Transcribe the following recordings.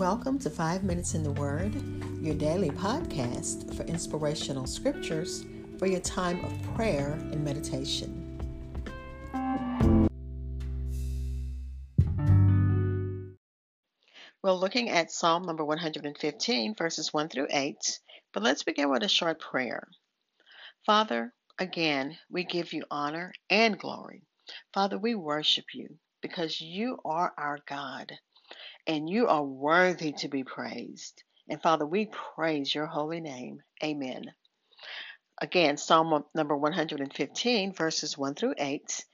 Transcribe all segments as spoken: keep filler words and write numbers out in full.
Welcome to Five Minutes in the Word, your daily podcast for inspirational scriptures for your time of prayer and meditation. We're looking at Psalm number one hundred fifteen, verses one through eight, but let's begin with a short prayer. Father, again, we give you honor and glory. Father, we worship you because you are our God. And you are worthy to be praised. And Father, we praise your holy name. Amen. Again, Psalm number one hundred fifteen, verses one through eight,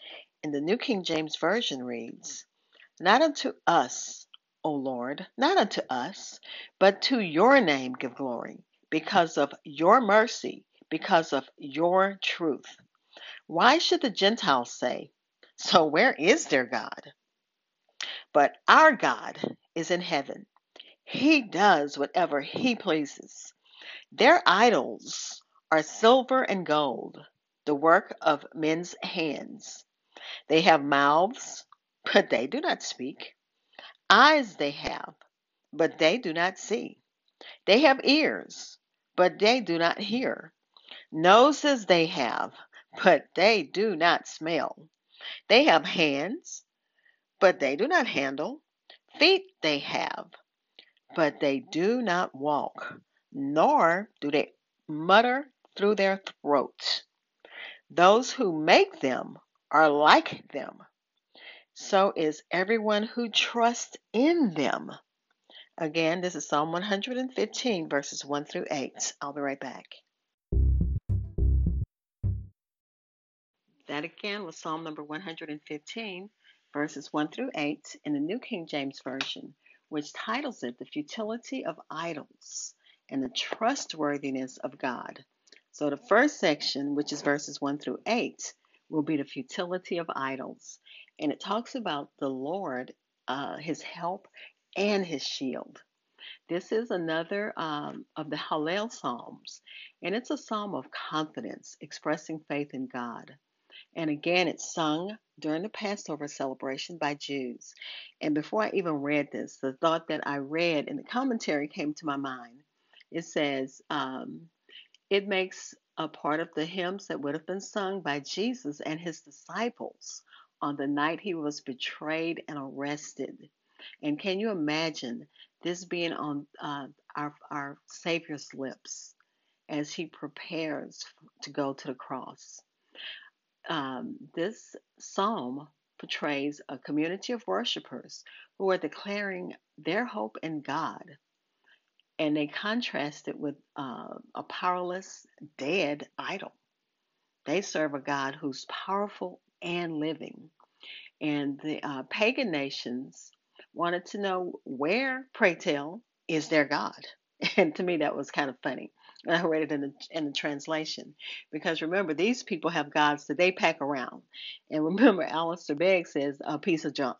in the New King James Version reads, Not unto us, O Lord, not unto us, but to your name give glory, because of your mercy, because of your truth. Why should the Gentiles say, So where is their God? But our God is in heaven. He does whatever he pleases. Their idols are silver and gold, the work of men's hands. They have mouths, but they do not speak. Eyes they have, but they do not see. They have ears, but they do not hear. Noses they have, but they do not smell. They have hands, but they do not handle. Feet they have, but they do not walk, nor do they mutter through their throats. Those who make them are like them. So is everyone who trusts in them. Again, this is Psalm one hundred fifteen, verses one through eight. I'll be right back. That again was Psalm number one hundred fifteen. Verses one through eight in the New King James Version, which titles it The Futility of Idols and the Trustworthiness of God. So the first section, which is verses one through eight, will be the futility of idols. And it talks about the Lord, uh, his help, and his shield. This is another um, of the Hallel Psalms, and it's a psalm of confidence, expressing faith in God. And again, it's sung during the Passover celebration by Jews. And before I even read this, the thought that I read in the commentary came to my mind. It says, um, it makes a part of the hymns that would have been sung by Jesus and his disciples on the night he was betrayed and arrested. And can you imagine this being on uh, our, our Savior's lips as he prepares to go to the cross? Um, this psalm portrays a community of worshipers who are declaring their hope in God, and they contrast it with uh, a powerless, dead idol. They serve a God who's powerful and living. And the uh, pagan nations wanted to know where, pray tell, is their God? And to me, that was kind of funny. I read it in the, in the translation, because remember, these people have gods that they pack around. And remember, Alistair Begg says a piece of junk,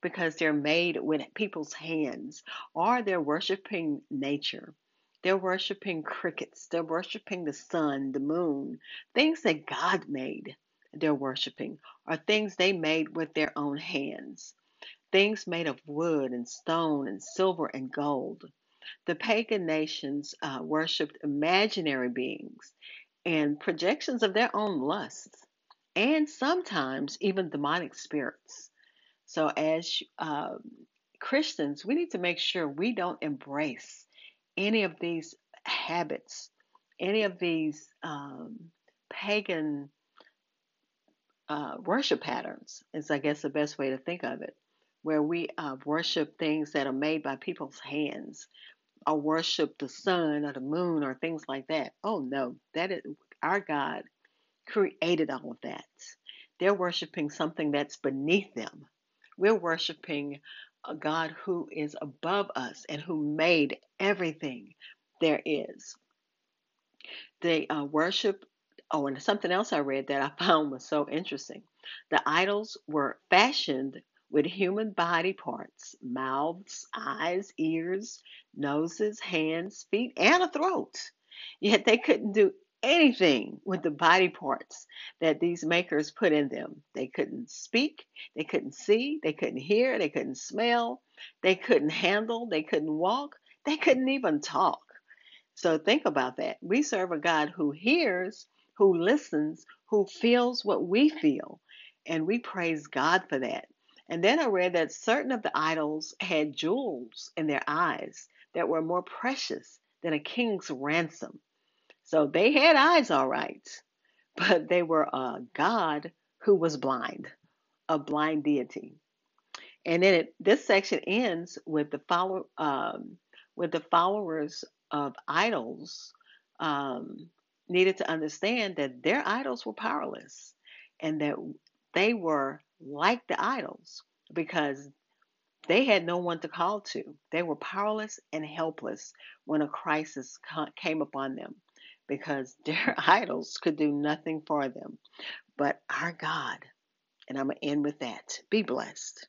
because they're made with people's hands, or they're worshiping nature. They're worshiping crickets. They're worshiping the sun, the moon, things that God made. They're worshiping are things they made with their own hands, things made of wood and stone and silver and gold. The pagan nations uh, worshipped imaginary beings and projections of their own lusts, and sometimes even demonic spirits. So as uh, Christians, we need to make sure we don't embrace any of these habits, any of these um, pagan uh, worship patterns, is I guess the best way to think of it, where we uh, worship things that are made by people's hands, or worship the sun or the moon or things like that. Oh no, that is, our God created all of that. They're worshiping something that's beneath them. We're worshiping a God who is above us and who made everything there is. They uh, worship, oh, and something else I read that I found was so interesting. The idols were fashioned with human body parts, mouths, eyes, ears, noses, hands, feet, and a throat. Yet they couldn't do anything with the body parts that these makers put in them. They couldn't speak, they couldn't see, they couldn't hear, they couldn't smell, they couldn't handle, they couldn't walk, they couldn't even talk. So think about that. We serve a God who hears, who listens, who feels what we feel, and we praise God for that. And then I read that certain of the idols had jewels in their eyes that were more precious than a king's ransom. So they had eyes, all right, but they were a god who was blind, a blind deity. And then it, this section ends with the follow um, with the followers of idols um, needed to understand that their idols were powerless and that they were like the idols because they had no one to call to. They were powerless and helpless when a crisis came upon them because their idols could do nothing for them. But our God, and I'm going to end with that. Be blessed.